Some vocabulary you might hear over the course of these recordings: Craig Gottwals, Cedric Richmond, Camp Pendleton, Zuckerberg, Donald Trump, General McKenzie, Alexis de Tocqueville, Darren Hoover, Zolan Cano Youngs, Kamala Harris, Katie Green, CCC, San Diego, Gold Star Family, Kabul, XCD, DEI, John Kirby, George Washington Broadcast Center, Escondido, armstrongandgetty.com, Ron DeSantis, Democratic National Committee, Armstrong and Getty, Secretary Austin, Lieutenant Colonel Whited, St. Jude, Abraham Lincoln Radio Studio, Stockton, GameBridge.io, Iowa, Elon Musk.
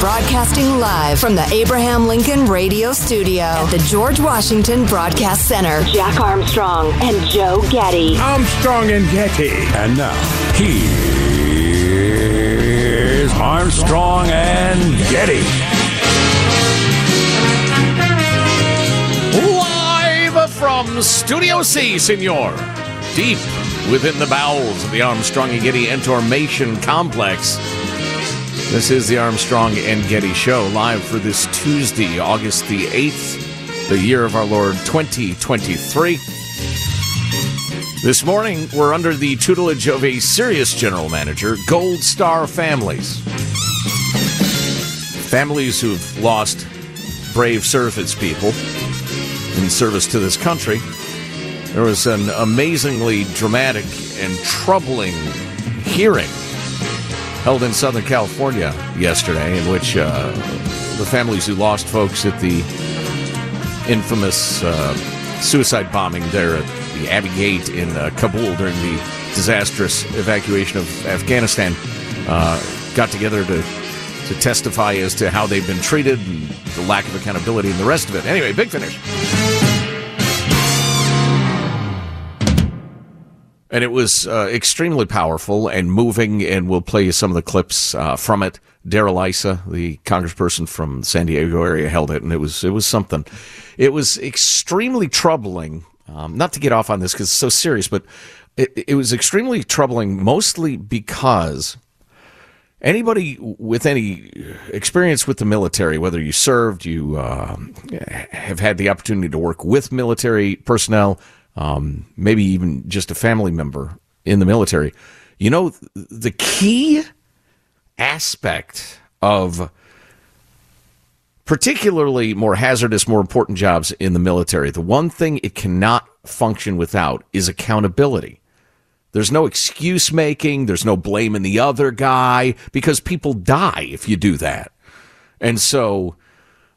Broadcasting live from the Abraham Lincoln Radio Studio at the George Washington Broadcast Center. Jack Armstrong and Joe Getty. Armstrong and Getty. And now, here's Armstrong and Getty. Live from Studio C, senor. Deep within the bowels of the Armstrong and Getty Entormation Complex. This is the Armstrong and Getty Show, live for this Tuesday, August the 8th, the year of our Lord, 2023. This morning, we're under the tutelage of a serious general manager, Gold Star Families. Families who've lost brave service people in service to this country. There was an amazingly dramatic and troubling hearing held in Southern California yesterday, in which the families who lost folks at the infamous suicide bombing there at the Abbey Gate in Kabul during the disastrous evacuation of Afghanistan got together to testify as to how they've been treated and the lack of accountability and the rest of it. Anyway, big finish. And it was extremely powerful and moving, and we'll play you some of the clips from it. Darrell Issa, the congressperson from the San Diego area, held it, and it was something. It was extremely troubling, not to get off on this because it's so serious, but it was extremely troubling mostly because anybody with any experience with the military, whether you served, you have had the opportunity to work with military personnel, maybe even just a family member in the military, you know, the key aspect of particularly more hazardous, more important jobs in the military, the one thing it cannot function without is accountability. There's no excuse making. There's no blaming the other guy, because people die if you do that. And so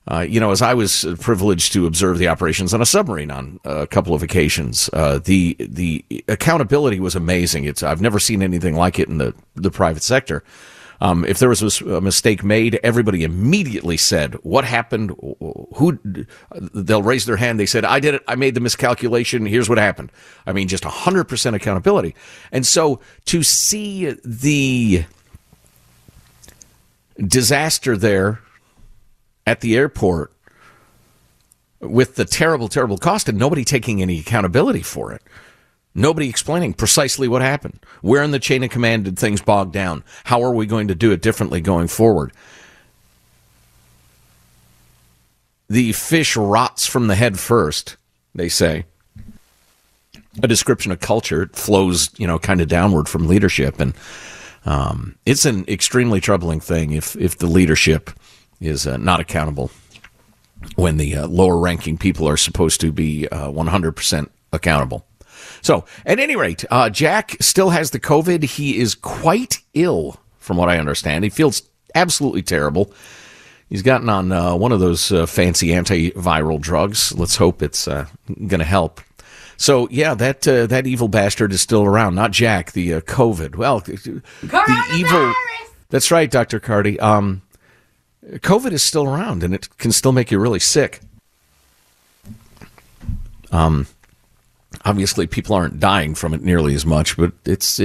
as I was privileged to observe the operations on a submarine on a couple of occasions, the accountability was amazing. I've never seen anything like it in the private sector. If there was a mistake made, everybody immediately said, what happened? They'll raise their hand. They said, I did it. I made the miscalculation. Here's what happened. I mean, just 100% accountability. And so to see the disaster there at the airport with the terrible, terrible cost and nobody taking any accountability for it. Nobody explaining precisely what happened. Where in the chain of command did things bog down? How are we going to do it differently going forward? The fish rots from the head first, they say. A description of culture. It flows, kind of downward from leadership. And it's an extremely troubling thing if the leadership is not accountable when the lower-ranking people are supposed to be 100% accountable. So, at any rate, Jack still has the COVID. He is quite ill, from what I understand. He feels absolutely terrible. He's gotten on one of those fancy antiviral drugs. Let's hope it's going to help. So, yeah, that evil bastard is still around. Not Jack, the COVID. Well, the evil... That's right, Dr. Carty. COVID is still around, and it can still make you really sick. Obviously, people aren't dying from it nearly as much, but it's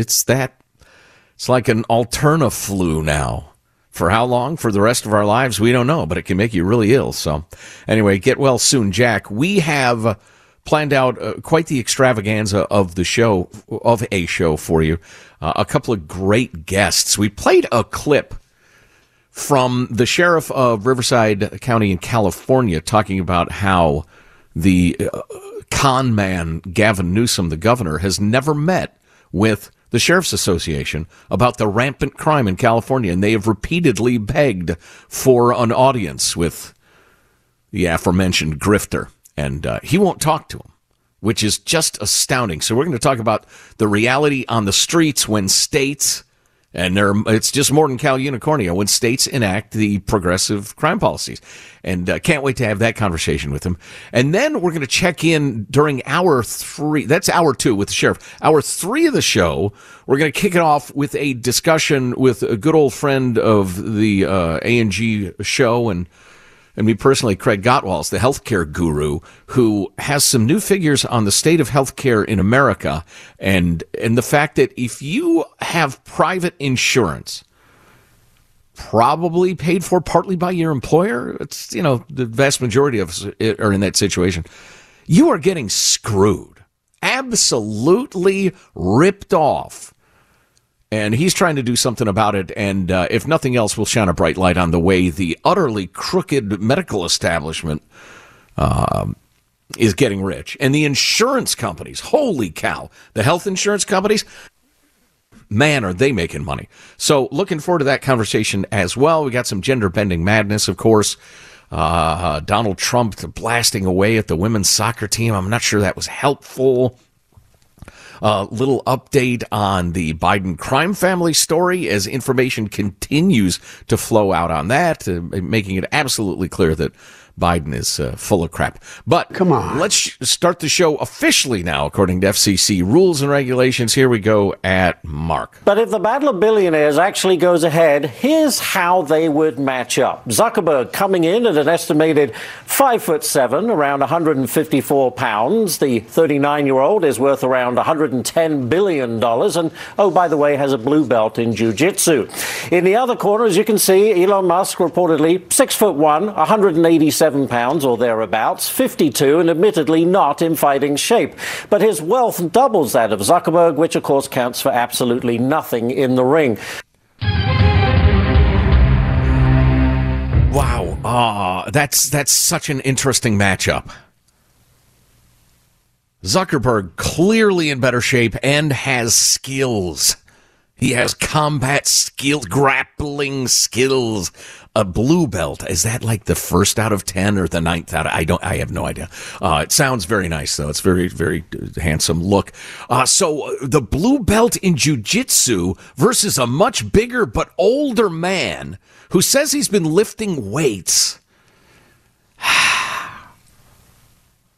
like an alterna flu now. For how long? For the rest of our lives? We don't know, but it can make you really ill. So anyway, get well soon, Jack. We have planned out quite the extravaganza of a show for you. A couple of great guests. We played a clip from the sheriff of Riverside County in California talking about how the con man Gavin Newsom, the governor, has never met with the Sheriff's Association about the rampant crime in California, and they have repeatedly begged for an audience with the aforementioned grifter, and he won't talk to him, which is just astounding. So we're going to talk about the reality on the streets when states, and it's just more than Cal Unicornia, when states enact the progressive crime policies. And can't wait to have that conversation with him. And then we're going to check in during hour three. That's hour two with the sheriff. Hour three of the show, we're going to kick it off with a discussion with a good old friend of the A&G show and me personally, Craig Gottwals, the healthcare guru, who has some new figures on the state of healthcare in America and the fact that if you have private insurance, probably paid for partly by your employer, it's, you know, the vast majority of us are in that situation, you are getting screwed, absolutely ripped off. And he's trying to do something about it, and if nothing else, we'll shine a bright light on the way the utterly crooked medical establishment is getting rich. And the insurance companies, holy cow, the health insurance companies, man, are they making money. So looking forward to that conversation as well. We got some gender-bending madness, of course. Donald Trump blasting away at the women's soccer team. I'm not sure that was helpful. Little update on the Biden crime family story as information continues to flow out on that, making it absolutely clear that Biden is full of crap. But come on, let's start the show officially now, according to FCC rules and regulations. Here we go at Mark. But if the battle of billionaires actually goes ahead, here's how they would match up. Zuckerberg coming in at an estimated 5'7", around 154 pounds. The 39-year-old is worth around $110 billion. And, oh, by the way, has a blue belt in jiu-jitsu. In the other corner, as you can see, Elon Musk reportedly 6'1", 187 pounds or thereabouts, 52, and admittedly not in fighting shape. But his wealth doubles that of Zuckerberg, which of course counts for absolutely nothing in the ring. Wow, that's such an interesting matchup. Zuckerberg clearly in better shape and has skills. He has combat skills, grappling skills. A blue belt, is that like the first out of 10 or the ninth out of, I have no idea. It sounds very nice, though. It's very, very handsome look. So the blue belt in jiu-jitsu versus a much bigger but older man who says he's been lifting weights.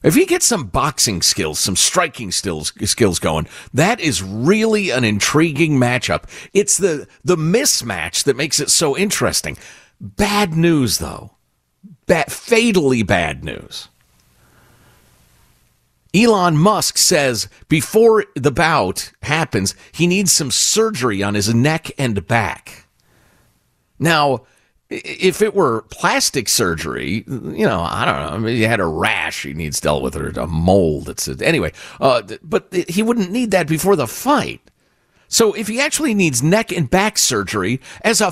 If he gets some boxing skills, some striking skills going, that is really an intriguing matchup. It's the mismatch that makes it so interesting. Bad news, though. Fatally bad news. Elon Musk says before the bout happens, he needs some surgery on his neck and back. Now, if it were plastic surgery, you know, I don't know. I mean, he had a rash he needs dealt with or a mold. Anyway, but he wouldn't need that before the fight. So if he actually needs neck and back surgery as a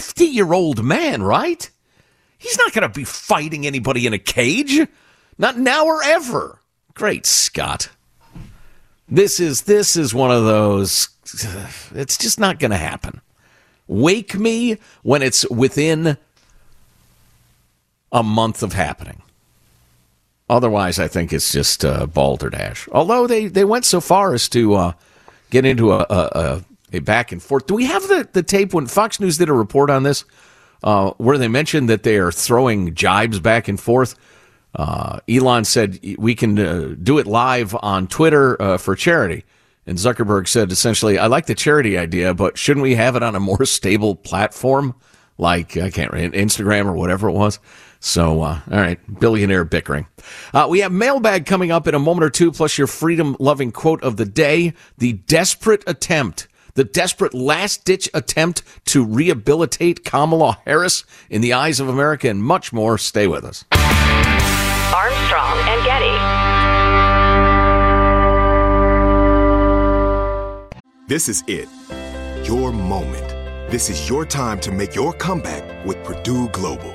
50-year-old man, right? He's not going to be fighting anybody in a cage. Not now or ever. Great Scott. This is one of those, it's just not going to happen. Wake me when it's within a month of happening. Otherwise, I think it's just balderdash. Although they went so far as to get into a back and forth. Do we have the tape when Fox News did a report on this where they mentioned that they are throwing jibes back and forth? Elon said, we can do it live on Twitter for charity. And Zuckerberg said, essentially, I like the charity idea, but shouldn't we have it on a more stable platform? Like, I can't remember, Instagram or whatever it was. So, all right, billionaire bickering. We have mailbag coming up in a moment or two, plus your freedom-loving quote of the day, the desperate last-ditch attempt to rehabilitate Kamala Harris in the eyes of America, and much more. Stay with us. Armstrong and Getty. This is it, your moment. This is your time to make your comeback with Purdue Global.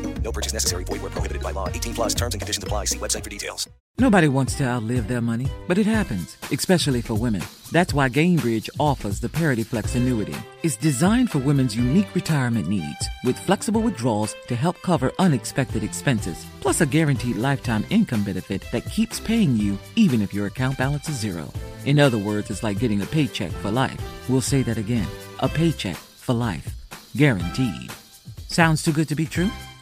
No purchase necessary. Void where prohibited by law. 18 plus terms and conditions apply. See website for details. Nobody wants to outlive their money, but it happens, especially for women. That's why Gainbridge offers the Parity Flex annuity. It's designed for women's unique retirement needs with flexible withdrawals to help cover unexpected expenses, plus a guaranteed lifetime income benefit that keeps paying you even if your account balance is zero. In other words, it's like getting a paycheck for life. We'll say that again. A paycheck for life. Guaranteed. Sounds too good to be true?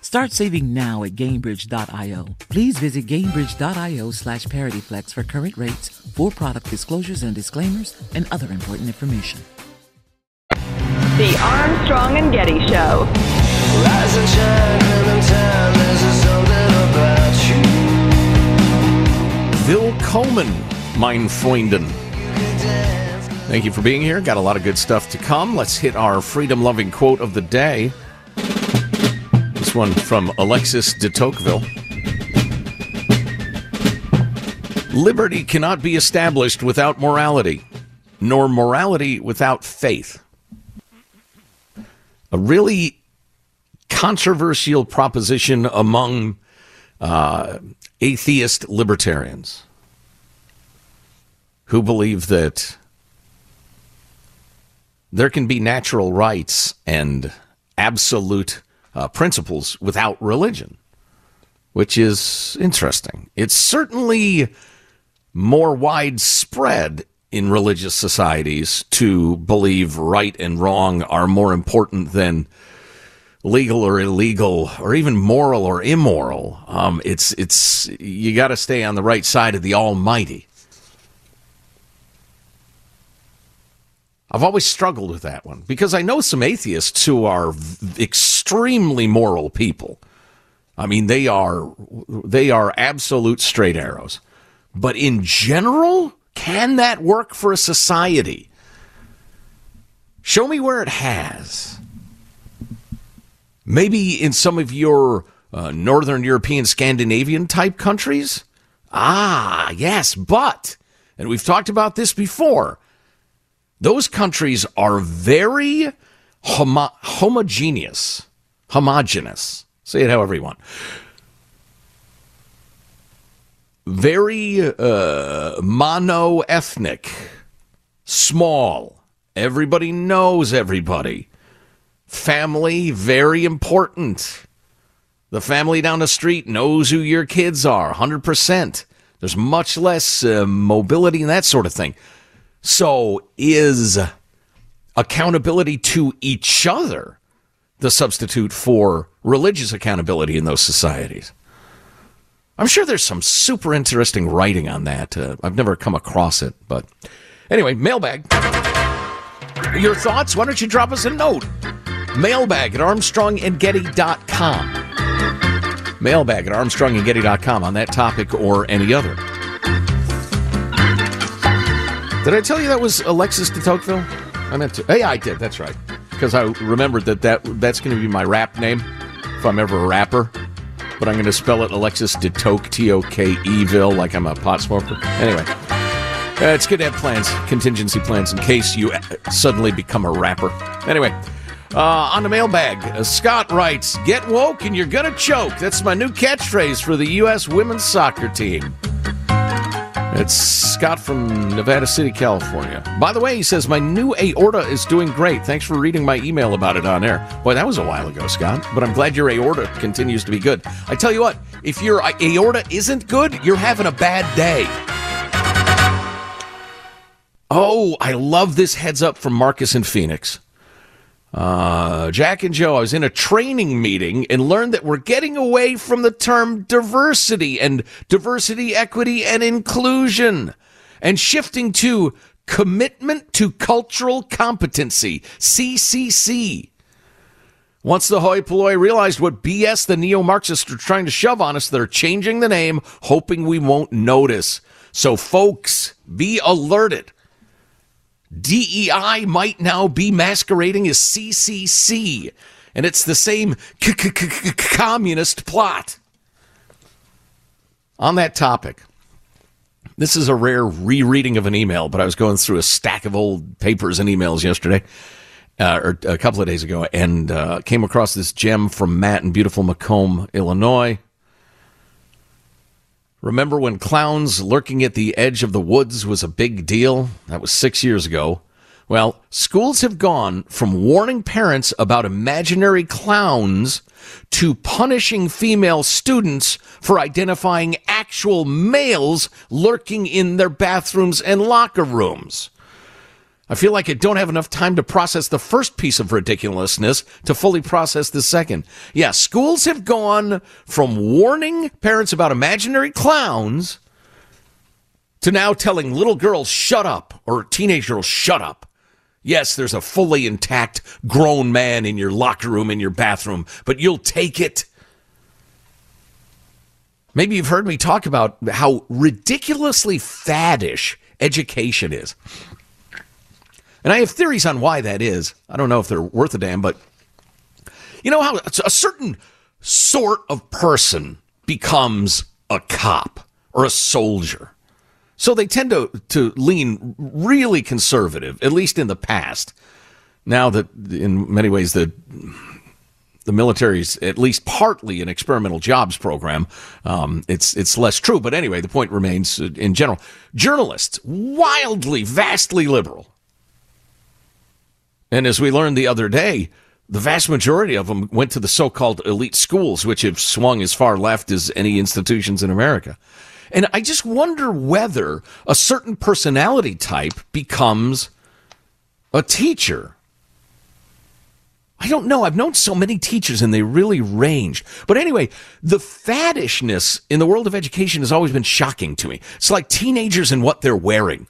Start saving now at GameBridge.io. Please visit GameBridge.io/ParityFlex for current rates, for product disclosures and disclaimers, and other important information. The Armstrong and Getty Show. Rise and shine and tell us something about you. Bill Coleman, mein Freunden. Thank you for being here. Got a lot of good stuff to come. Let's hit our freedom-loving quote of the day. This one from Alexis de Tocqueville. Liberty cannot be established without morality, nor morality without faith. A really controversial proposition among atheist libertarians who believe that there can be natural rights and absolute principles without religion, which is interesting. It's certainly more widespread in religious societies to believe right and wrong are more important than legal or illegal or even moral or immoral. It's you got to stay on the right side of the almighty. I've always struggled with that one because I know some atheists who are extremely moral people. I mean, they are absolute straight arrows. But in general, can that work for a society? Show me where it has. Maybe in some of your Northern European, Scandinavian type countries, Ah, yes, but, and we've talked about this before, those countries are very homogeneous. Say it however you want. Very mono-ethnic, small. Everybody knows everybody. Family, very important. The family down the street knows who your kids are, 100%. There's much less mobility and that sort of thing. So is accountability to each other the substitute for religious accountability in those societies? I'm sure there's some super interesting writing on that. I've never come across it, but anyway, mailbag. Your thoughts? Why don't you drop us a note? Mailbag at armstrongandgetty.com. Mailbag at armstrongandgetty.com on that topic or any other. Did I tell you that was Alexis de Tocqueville? I meant to. Yeah, I did. That's right. Because I remembered that's going to be my rap name if I'm ever a rapper. But I'm going to spell it Alexis de Tocqueville, T-O-K-E-ville, like I'm a pot smoker. Anyway, it's good to have plans, contingency plans, in case you suddenly become a rapper. Anyway, on the mailbag, Scott writes, "Get woke and you're going to choke." That's my new catchphrase for the U.S. women's soccer team. It's Scott from Nevada City, California. By the way, he says, "My new aorta is doing great. Thanks for reading my email about it on air." Boy, that was a while ago, Scott. But I'm glad your aorta continues to be good. I tell you what, if your aorta isn't good, you're having a bad day. Oh, I love this heads up from Marcus in Phoenix. Jack and Joe, I was in a training meeting and learned that we're getting away from the term diversity and diversity, equity, and inclusion and shifting to commitment to cultural competency, CCC. Once the hoi polloi realized what BS the neo-Marxists are trying to shove on us, they're changing the name, hoping we won't notice. So folks, be alerted. DEI might now be masquerading as CCC, and it's the same communist plot. On that topic, this is a rare rereading of an email, but I was going through a stack of old papers and emails yesterday, or a couple of days ago, and came across this gem from Matt in beautiful Macomb, Illinois. Remember when clowns lurking at the edge of the woods was a big deal? That was 6 years ago. Well, schools have gone from warning parents about imaginary clowns to punishing female students for identifying actual males lurking in their bathrooms and locker rooms. I feel like I don't have enough time to process the first piece of ridiculousness to fully process the second. Yeah, schools have gone from warning parents about imaginary clowns to now telling little girls, shut up, or teenage girls, shut up. Yes, there's a fully intact grown man in your locker room, in your bathroom, but you'll take it. Maybe you've heard me talk about how ridiculously faddish education is. And I have theories on why that is. I don't know if they're worth a damn, but you know how a certain sort of person becomes a cop or a soldier. So they tend to lean really conservative, at least in the past. Now that in many ways the military's at least partly an experimental jobs program, it's less true. But anyway, the point remains in general. Journalists, wildly, vastly liberal. And as we learned the other day, the vast majority of them went to the so-called elite schools, which have swung as far left as any institutions in America. And I just wonder whether a certain personality type becomes a teacher. I don't know. I've known so many teachers, and they really range. But anyway, the faddishness in the world of education has always been shocking to me. It's like teenagers and what they're wearing.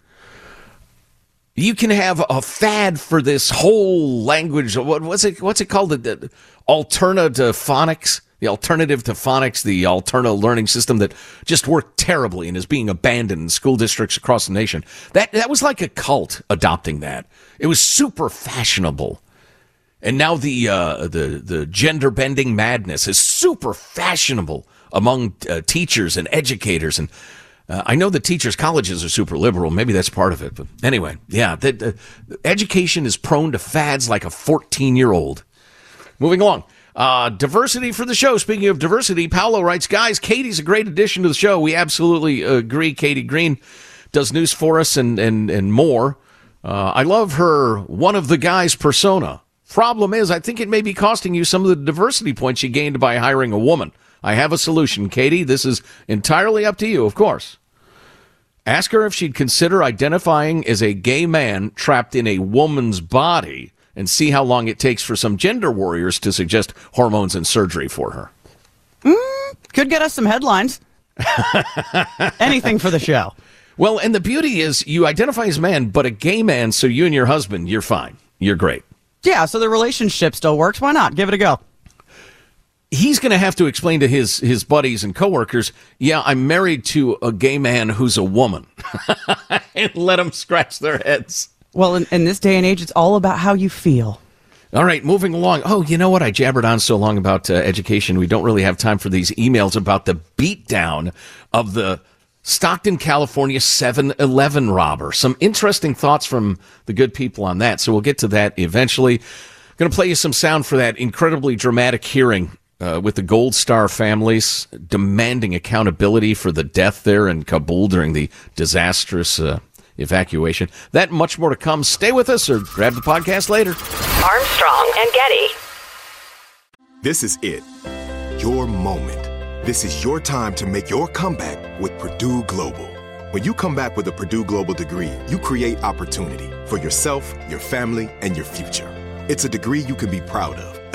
You can have a fad for this whole language. What's it called? The alternative phonics, the alternative learning system that just worked terribly and is being abandoned in school districts across the nation. That was like a cult adopting that. It was super fashionable. And now the gender bending madness is super fashionable among teachers and educators. And I know that teachers' colleges are super liberal. Maybe that's part of it. But anyway, yeah, education is prone to fads like a 14-year-old. Moving along. Diversity for the show. Speaking of diversity, Paolo writes, guys, Katie's a great addition to the show. We absolutely agree. Katie Green does news for us and more. I love her one of the guys persona. Problem is, I think it may be costing you some of the diversity points you gained by hiring a woman. I have a solution, Katie. This is entirely up to you, of course. Ask her if she'd consider identifying as a gay man trapped in a woman's body and see how long it takes for some gender warriors to suggest hormones and surgery for her. Could get us some headlines. Anything for the show. Well, and the beauty is you identify as man, but a gay man, so you and your husband, you're fine. You're great. Yeah, so the relationship still works. Why not? Give it a go. He's going to have to explain to his buddies and coworkers, yeah, I'm married to a gay man who's a woman. And let them scratch their heads. Well, in this day and age, it's all about how you feel. All right, moving along. Oh, you know what? I jabbered on so long about education. We don't really have time for these emails about the beatdown of the Stockton, California 7-Eleven robber. Some interesting thoughts from the good people on that. So we'll get to that eventually. Going to play you some sound for that incredibly dramatic hearing with the Gold Star families demanding accountability for the death there in Kabul during the disastrous evacuation. That much more to come. Stay with us or grab the podcast later. Armstrong and Getty. This is it. Your moment. This is your time to make your comeback with Purdue Global. When you come back with a Purdue Global degree, you create opportunity for yourself, your family, and your future. It's a degree you can be proud of,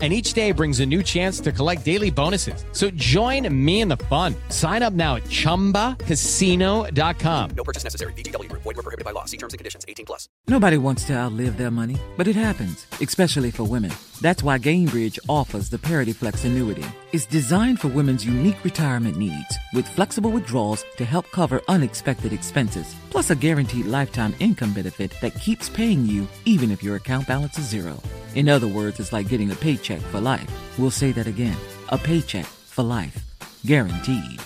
And each day brings a new chance to collect daily bonuses. So join me in the fun. Sign up now at ChumbaCasino.com. No purchase necessary. VGW. Void where prohibited by law. See terms and conditions. 18+. Nobody wants to outlive their money, but it happens, especially for women. That's why Gainbridge offers the Parity Flex annuity. It's designed for women's unique retirement needs with flexible withdrawals to help cover unexpected expenses, plus a guaranteed lifetime income benefit that keeps paying you even if your account balance is zero. In other words, it's like getting a paycheck for life. We'll say that again. A paycheck for life. Guaranteed.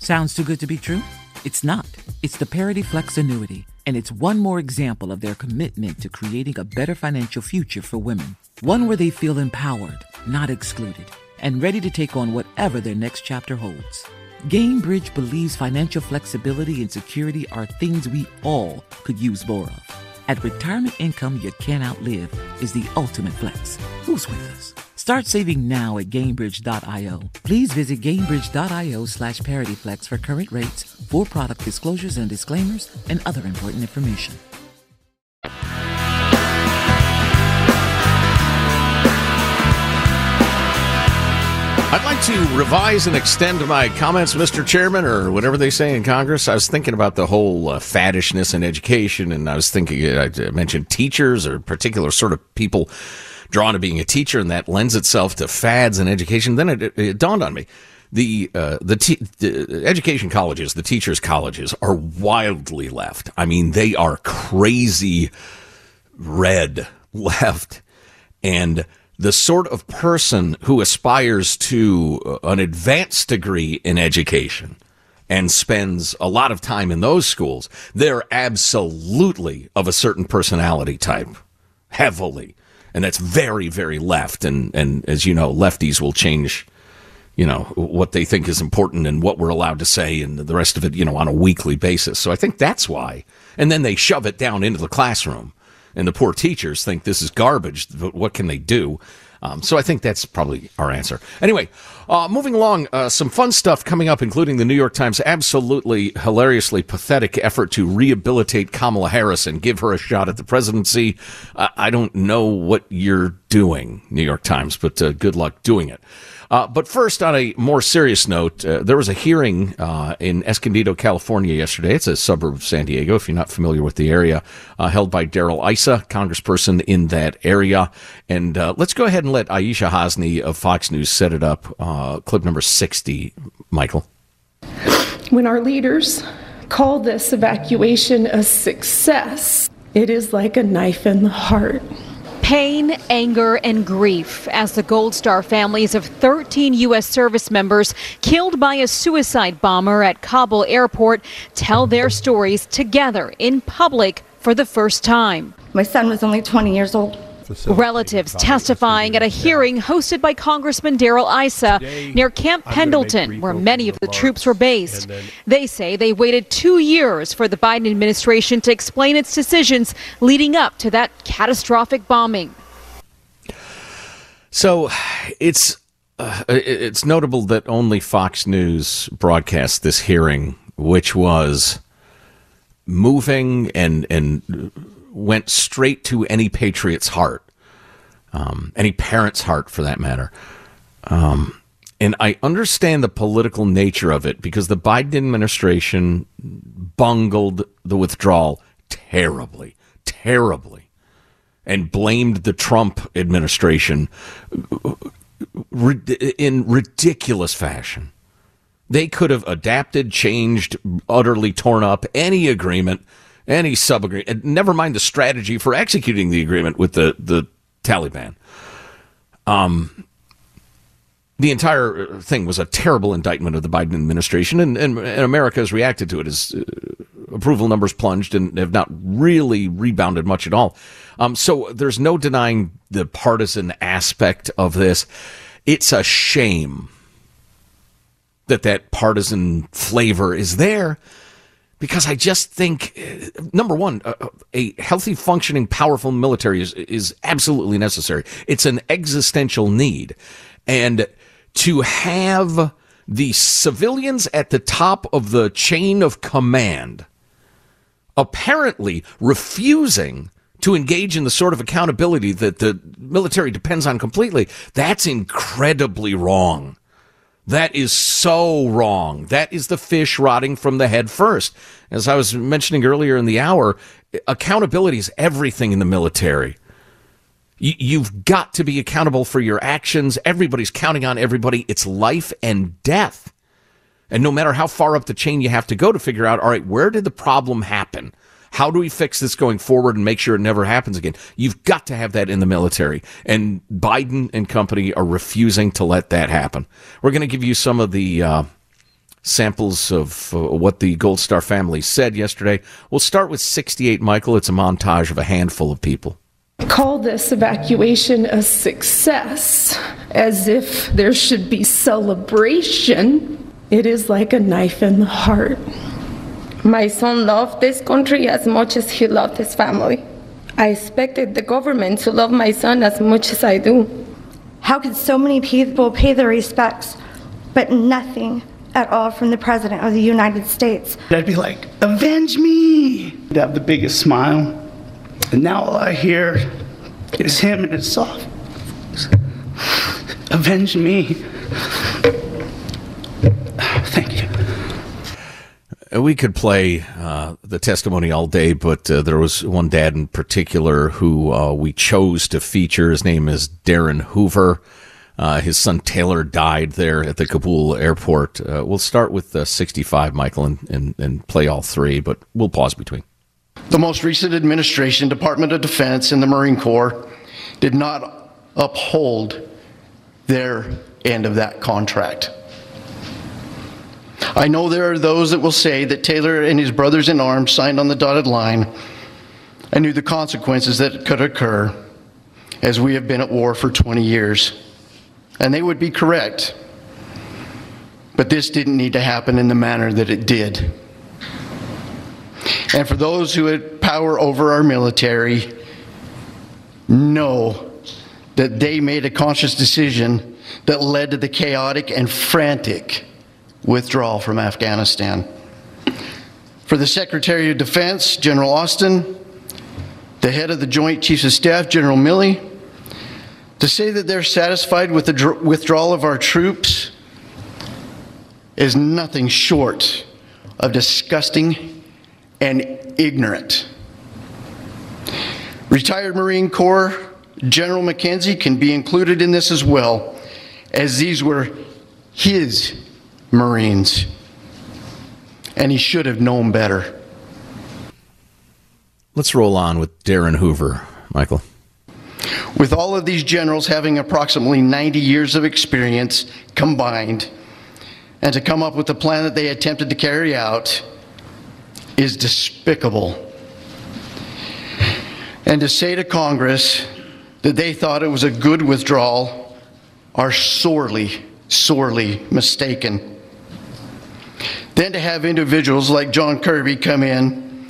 Sounds too good to be true? It's not. It's the Parity Flex annuity, and it's one more example of their commitment to creating a better financial future for women. One where they feel empowered, not excluded, and ready to take on whatever their next chapter holds. Gainbridge believes financial flexibility and security are things we all could use more of. At retirement income you can't outlive is the ultimate flex. Who's with us? Start saving now at GameBridge.io. Please visit GameBridge.io/ParityFlex for current rates, for product disclosures and disclaimers, and other important information. I'd like to revise and extend my comments, Mr. Chairman, or whatever they say in Congress. I was thinking about the whole faddishness in education, and I was thinking, I mentioned teachers or particular sort of people drawn to being a teacher, and that lends itself to fads in education. Then it dawned on me. The education colleges, the teachers' colleges, are wildly left. I mean, they are crazy red left, and the sort of person who aspires to an advanced degree in education and spends a lot of time in those schools, they're absolutely of a certain personality type, heavily. And that's very, very left. And as you know, lefties will change, you know, what they think is important and what we're allowed to say and the rest of it, you know, on a weekly basis. So I think that's why. And then they shove it down into the classroom. And the poor teachers think this is garbage, but what can they do? So I think that's probably our answer. Anyway, moving along, some fun stuff coming up, including the New York Times' absolutely hilariously pathetic effort to rehabilitate Kamala Harris and give her a shot at the presidency. I don't know what you're doing, New York Times, but good luck doing it. But first, on a more serious note, there was a hearing in Escondido, California yesterday. It's a suburb of San Diego, if you're not familiar with the area, held by Darrell Issa, congressperson in that area. And let's go ahead and let Ayesha Hosni of Fox News set it up. Clip number 60, Michael. When our leaders call this evacuation a success, it is like a knife in the heart. Pain, anger, and grief as the Gold Star families of 13 U.S. service members killed by a suicide bomber at Kabul airport tell their stories together in public for the first time. My son was only 20 years old. Relatives testifying at a hearing hosted by Congressman Darrell Issa near Camp Pendleton, where many of the troops were based. They say they waited 2 years for the Biden administration to explain its decisions leading up to that catastrophic bombing. So it's notable that only Fox News broadcast this hearing, which was moving and went straight to any patriot's heart, any parent's heart for that matter. And I understand the political nature of it because the Biden administration bungled the withdrawal terribly, and blamed the Trump administration in ridiculous fashion. They could have adapted, changed, utterly torn up any agreement, any sub-agreement, never mind the strategy for executing the agreement with the Taliban. The entire thing was a terrible indictment of the Biden administration, and America has reacted to it as approval numbers plunged and have not really rebounded much at all. So there's no denying the partisan aspect of this. It's a shame that partisan flavor is there. Because I just think, number one, a healthy, functioning, powerful military is absolutely necessary. It's an existential need. And to have the civilians at the top of the chain of command apparently refusing to engage in the sort of accountability that the military depends on completely, that's incredibly wrong. That is so wrong. That is the fish rotting from the head first. As I was mentioning earlier in the hour, accountability is everything in the military. You've got to be accountable for your actions. Everybody's counting on everybody. It's life and death. And no matter how far up the chain you have to go to figure out, all right, where did the problem happen? How do we fix this going forward and make sure it never happens again? You've got to have that in the military. And Biden and company are refusing to let that happen. We're going to give you some of the samples of what the Gold Star family said yesterday. We'll start with 68, Michael. It's a montage of a handful of people. Call this evacuation a success, as if there should be celebration. It is like a knife in the heart. My son loved this country as much as he loved his family. I expected the government to love my son as much as I do. How could so many people pay their respects, but nothing at all from the President of the United States? I'd be like, avenge me! I'd have the biggest smile. And now all I hear is him and his soft, avenge me. Thank you. We could play the testimony all day, but there was one dad in particular who we chose to feature. His name is Darren Hoover. His son Taylor died there at the Kabul airport. We'll start with 65, Michael, and play all three, but we'll pause between. The most recent administration, Department of Defense and the Marine Corps, did not uphold their end of that contract. I know there are those that will say that Taylor and his brothers in arms signed on the dotted line. I knew the consequences that could occur. as we have been at war for 20 years. And they would be correct. But this didn't need to happen in the manner that it did. And for those who had power over our military, know that they made a conscious decision that led to the chaotic and frantic withdrawal from Afghanistan. For the Secretary of Defense, General Austin, the head of the Joint Chiefs of Staff, General Milley, to say that they're satisfied with the withdrawal of our troops is nothing short of disgusting and ignorant. Retired Marine Corps General McKenzie can be included in this as well, as these were his Marines, and he should have known better. Let's roll on with Darren Hoover, Michael. With all of these generals having approximately 90 years of experience combined, and to come up with the plan that they attempted to carry out is despicable. And to say to Congress that they thought it was a good withdrawal are sorely, sorely mistaken. Then to have individuals like John Kirby come in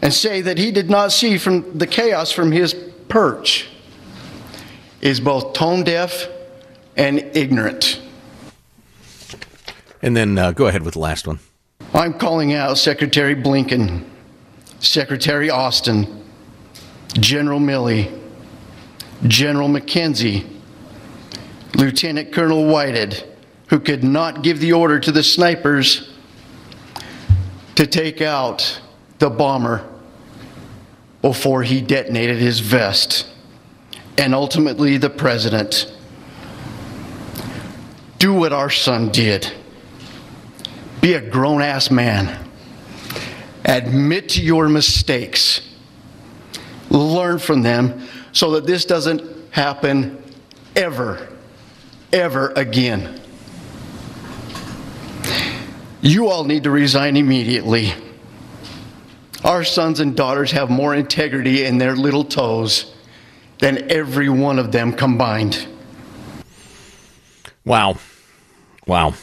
and say that he did not see from the chaos from his perch is both tone deaf and ignorant. And then go ahead with the last one. I'm calling out Secretary Blinken, Secretary Austin, General Milley, General McKenzie, Lieutenant Colonel Whited, who could not give the order to the snipers to take out the bomber before he detonated his vest, and ultimately the president. Do what our son did. Be a grown-ass man. Admit to your mistakes. Learn from them so that this doesn't happen ever, ever again. You all need to resign immediately. Our sons and daughters have more integrity in their little toes than every one of them combined. Wow. Wow.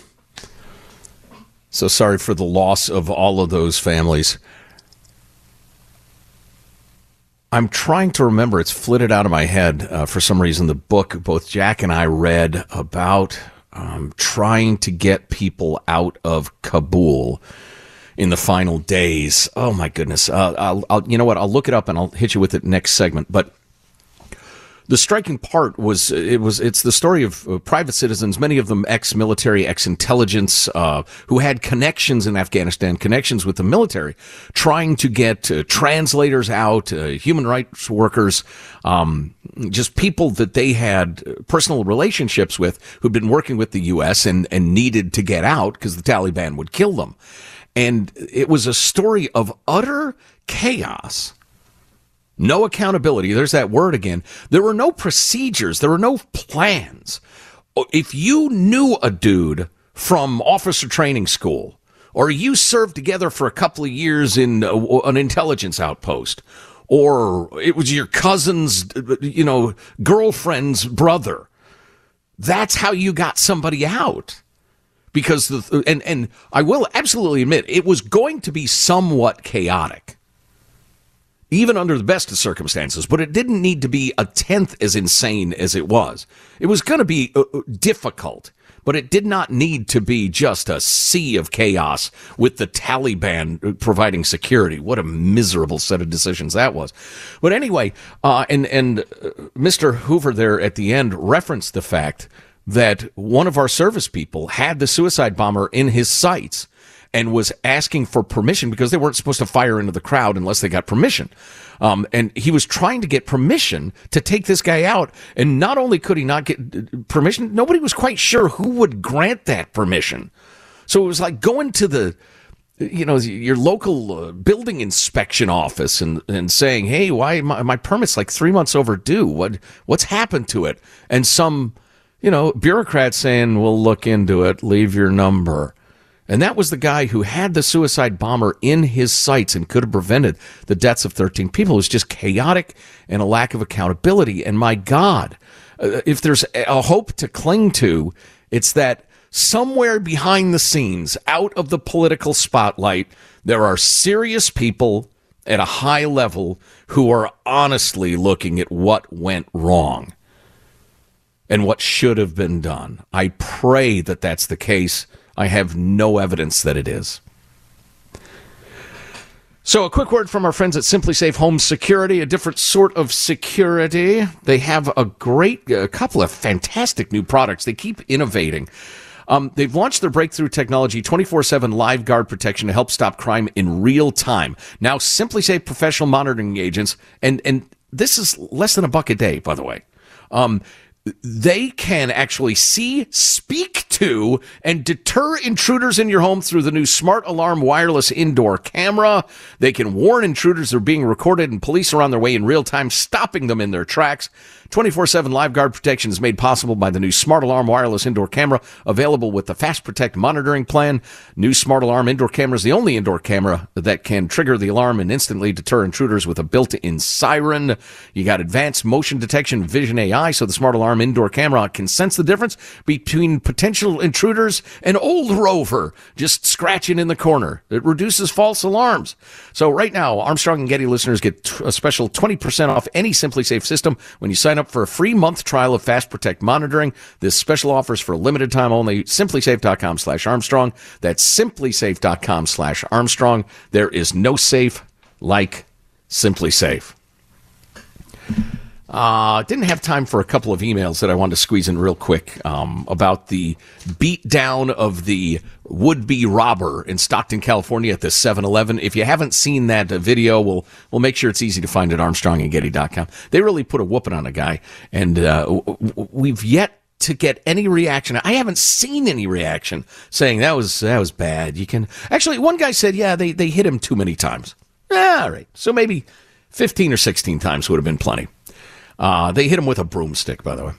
So sorry for the loss of all of those families. I'm trying to remember. It's flitted out of my head for some reason. The book both Jack and I read about trying to get people out of Kabul in the final days. Oh, my goodness. You know what? I'll look it up and I'll hit you with it next segment. But the striking part was it's the story of private citizens, many of them ex-military, ex-intelligence, who had connections in Afghanistan, connections with the military, trying to get translators out, human rights workers, just people that they had personal relationships with who'd been working with the U.S. and needed to get out because the Taliban would kill them. And it was a story of utter chaos. No accountability. There's that word again. There were no procedures. There were no plans. If you knew a dude from officer training school, or you served together for a couple of years in an intelligence outpost, or it was your cousin's, girlfriend's brother, that's how you got somebody out. Because and I will absolutely admit it was going to be somewhat chaotic, even under the best of circumstances, but it didn't need to be a tenth as insane as it was. It was going to be difficult, but it did not need to be just a sea of chaos with the Taliban providing security. What a miserable set of decisions that was. But anyway, and Mr. Hoover there at the end referenced the fact that one of our service people had the suicide bomber in his sights and was asking for permission because they weren't supposed to fire into the crowd unless they got permission. And he was trying to get permission to take this guy out. And not only could he not get permission, nobody was quite sure who would grant that permission. So it was like going to your local building inspection office and saying, hey, why my permit's like 3 months overdue. What's happened to it? And some, bureaucrat saying, we'll look into it. Leave your number. And that was the guy who had the suicide bomber in his sights and could have prevented the deaths of 13 people. It was just chaotic and a lack of accountability. And my God, if there's a hope to cling to, it's that somewhere behind the scenes, out of the political spotlight, there are serious people at a high level who are honestly looking at what went wrong and what should have been done. I pray that that's the case. I have no evidence that it is. So a quick word from our friends at SimpliSafe Home Security, a different sort of security. They have a couple of fantastic new products. They keep innovating. They've launched their breakthrough technology, 24/7 live guard protection to help stop crime in real time. Now, SimpliSafe professional monitoring agents, and this is less than $1 a day, by the way. They can actually see, speak to, and deter intruders in your home through the new smart alarm wireless indoor camera. They can warn intruders they're being recorded, and police are on their way in real time, stopping them in their tracks. 24/7 live guard protection is made possible by the new smart alarm wireless indoor camera, available with the Fast Protect monitoring plan. New smart alarm indoor camera is the only indoor camera that can trigger the alarm and instantly deter intruders with a built-in siren. You got advanced motion detection, vision AI, so the smart alarm indoor camera can sense the difference between potential intruders and old Rover just scratching in the corner. It reduces false alarms. So right now, Armstrong and Getty listeners get a special 20% off any SimpliSafe system when you sign up for a free month trial of Fast Protect monitoring. This special offer is for a limited time only. SimpliSafe.com/Armstrong. That's SimpliSafe.com/Armstrong. There is no safe like SimpliSafe. Didn't have time for a couple of emails that I wanted to squeeze in real quick about the beatdown of the would-be robber in Stockton, California at the 7-Eleven. If you haven't seen that video, we'll make sure it's easy to find at armstrongandgetty.com. They really put a whooping on a guy, and we've yet to get any reaction. I haven't seen any reaction saying that was bad. You can actually, one guy said, yeah, they hit him too many times. All right, so maybe 15 or 16 times would have been plenty. They hit him with a broomstick, by the way.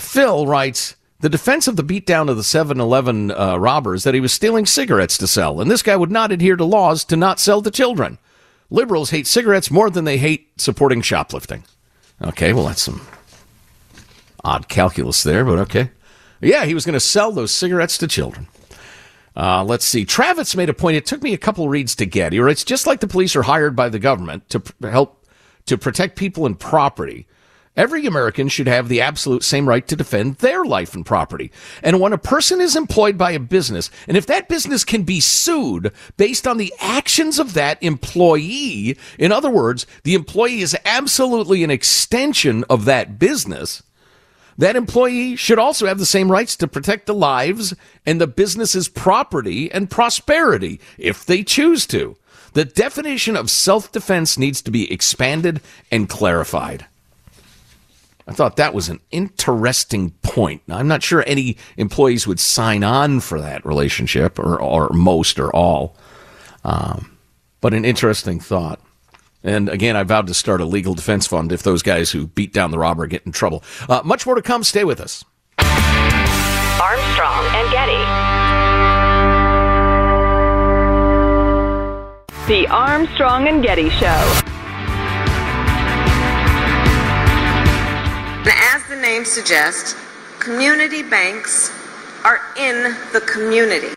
Phil writes, the defense of the beatdown of the 7-Eleven robber is that he was stealing cigarettes to sell, and this guy would not adhere to laws to not sell to children. Liberals hate cigarettes more than they hate supporting shoplifting. Okay, well, that's some odd calculus there, but okay. Yeah, he was going to sell those cigarettes to children. Let's see. Travis made a point. It took me a couple reads to get. He writes, just like the police are hired by the government to help to protect people and property, every American should have the absolute same right to defend their life and property. And when a person is employed by a business, and if that business can be sued based on the actions of that employee, in other words, the employee is absolutely an extension of that business, that employee should also have the same rights to protect the lives and the business's property and prosperity if they choose to. The definition of self-defense needs to be expanded and clarified. I thought that was an interesting point. Now, I'm not sure any employees would sign on for that relationship, or most or all, but an interesting thought. And again, I vowed to start a legal defense fund if those guys who beat down the robber get in trouble. Much more to come. Stay with us. Armstrong and Getty. The Armstrong and Getty Show. As the name suggests, community banks are in the community.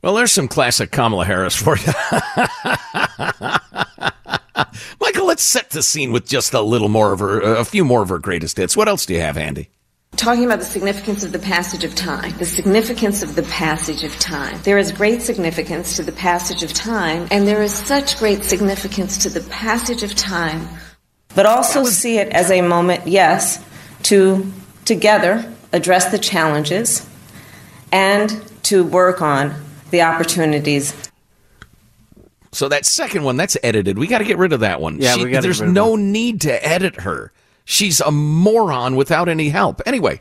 Well, there's some classic Kamala Harris for you. Michael, let's set the scene with just a few more of her greatest hits. What else do you have, Andy? Talking about the significance of the passage of time. The significance of the passage of time. There is great significance to the passage of time, and there is such great significance to the passage of time. But also see it as a moment, yes, to together address the challenges and to work on the opportunities. So that second one, that's edited. We got to get rid of that one. Yeah, there's no need to edit her. She's a moron without any help. Anyway,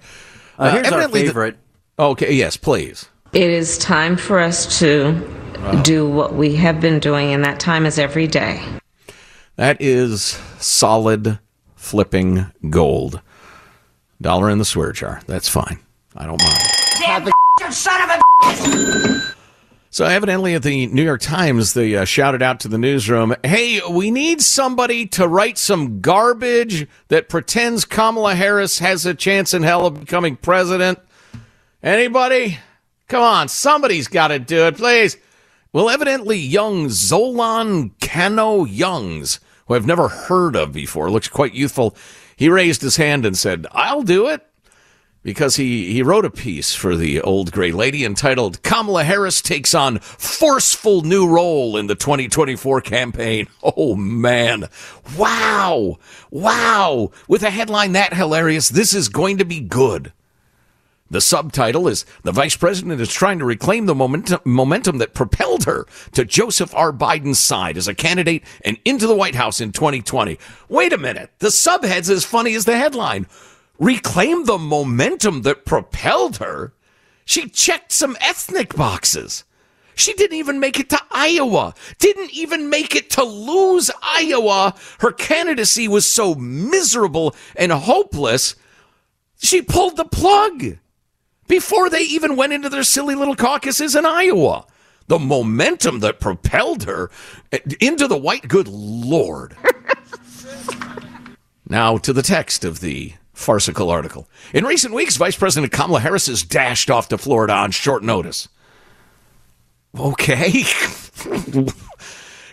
here's our favorite. Okay, yes, please. It is time for us to do what we have been doing, and that time is every day. That is solid flipping gold. Dollar in the swear jar. That's fine. I don't mind. Have a son of a... So evidently at the New York Times, they shouted out to the newsroom, hey, we need somebody to write some garbage that pretends Kamala Harris has a chance in hell of becoming president. Anybody? Come on, somebody's got to do it, please. Well, evidently young Zolan Cano Youngs, who I've never heard of before, looks quite youthful. He raised his hand and said, I'll do it. Because he wrote a piece for the Old Gray Lady entitled Kamala Harris Takes on Forceful New Role in the 2024 Campaign. Oh, man. Wow. Wow. With a headline that hilarious, this is going to be good. The subtitle is The Vice President is Trying to Reclaim the Momentum that Propelled Her to Joseph R. Biden's Side as a Candidate and into the White House in 2020. Wait a minute. The subhead's as funny as the headline. Reclaim the momentum that propelled her? She checked some ethnic boxes. She didn't even make it to Iowa. Didn't even make it to lose Iowa. Her candidacy was so miserable and hopeless, she pulled the plug before they even went into their silly little caucuses in Iowa. The momentum that propelled her into the white, good Lord. Now to the text of the farcical article. In recent weeks, Vice President Kamala Harris has dashed off to Florida on short notice. Okay.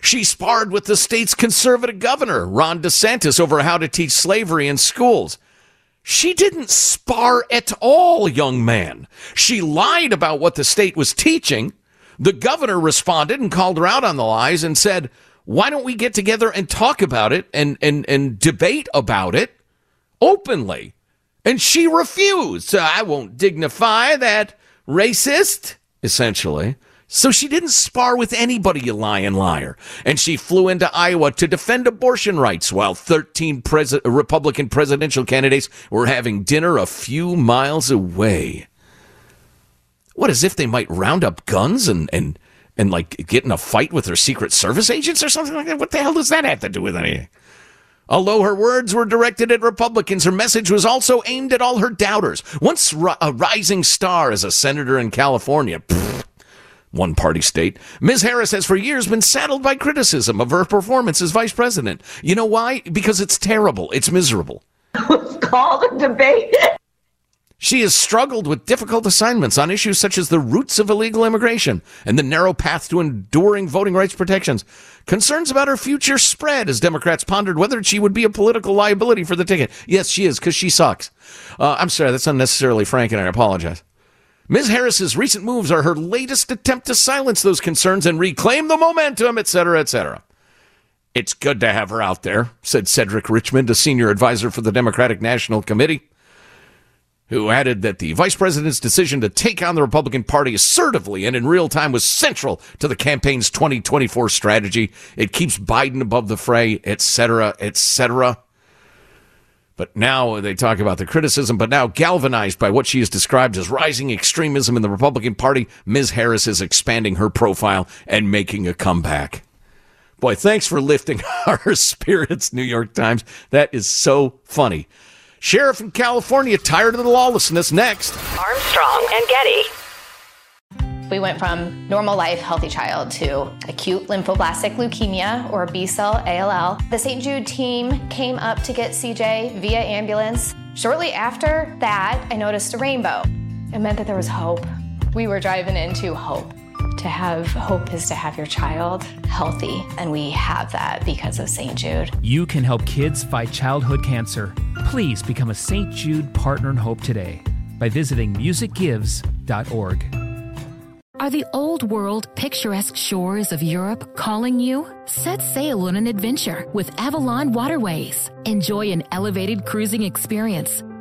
She sparred with the state's conservative governor, Ron DeSantis, over how to teach slavery in schools. She didn't spar at all, young man. She lied about what the state was teaching. The governor responded and called her out on the lies and said, why don't we get together and talk about it and debate about it? Openly, and she refused. So I won't dignify that racist, essentially. So she didn't spar with anybody, you lying liar. And she flew into Iowa to defend abortion rights while 13 Republican presidential candidates were having dinner a few miles away. What, as if they might round up guns and like get in a fight with their Secret Service agents or something like that? What the hell does that have to do with anything? Although her words were directed at Republicans, her message was also aimed at all her doubters. Once a rising star as a senator in California, one-party state, Ms. Harris has for years been saddled by criticism of her performance as vice president. You know why? Because it's terrible. It's miserable. It's called a debate. She has struggled with difficult assignments on issues such as the roots of illegal immigration and the narrow path to enduring voting rights protections. Concerns about her future spread as Democrats pondered whether she would be a political liability for the ticket. Yes, she is, because she sucks. I'm sorry, that's unnecessarily frank, and I apologize. Ms. Harris's recent moves are her latest attempt to silence those concerns and reclaim the momentum, etc., etc. It's good to have her out there, said Cedric Richmond, a senior advisor for the Democratic National Committee, who added that the vice president's decision to take on the Republican Party assertively and in real time was central to the campaign's 2024 strategy. It keeps Biden above the fray, etc., etc. But now they talk about the criticism, but now galvanized by what she has described as rising extremism in the Republican Party, Ms. Harris is expanding her profile and making a comeback. Boy, thanks for lifting our spirits, New York Times. That is so funny. Sheriff in California tired of the lawlessness. Next. Armstrong and Getty. We went from normal life, healthy child to acute lymphoblastic leukemia or B-cell ALL. The St. Jude team came up to get CJ via ambulance. Shortly after that, I noticed a rainbow. It meant that there was hope. We were driving into hope. To have hope is to have your child healthy, and we have that because of St. Jude. You can help kids fight childhood cancer. Please become a St. Jude Partner in Hope today by visiting musicgives.org. Are the old-world, picturesque shores of Europe calling you? Set sail on an adventure with Avalon Waterways. Enjoy an elevated cruising experience.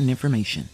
information.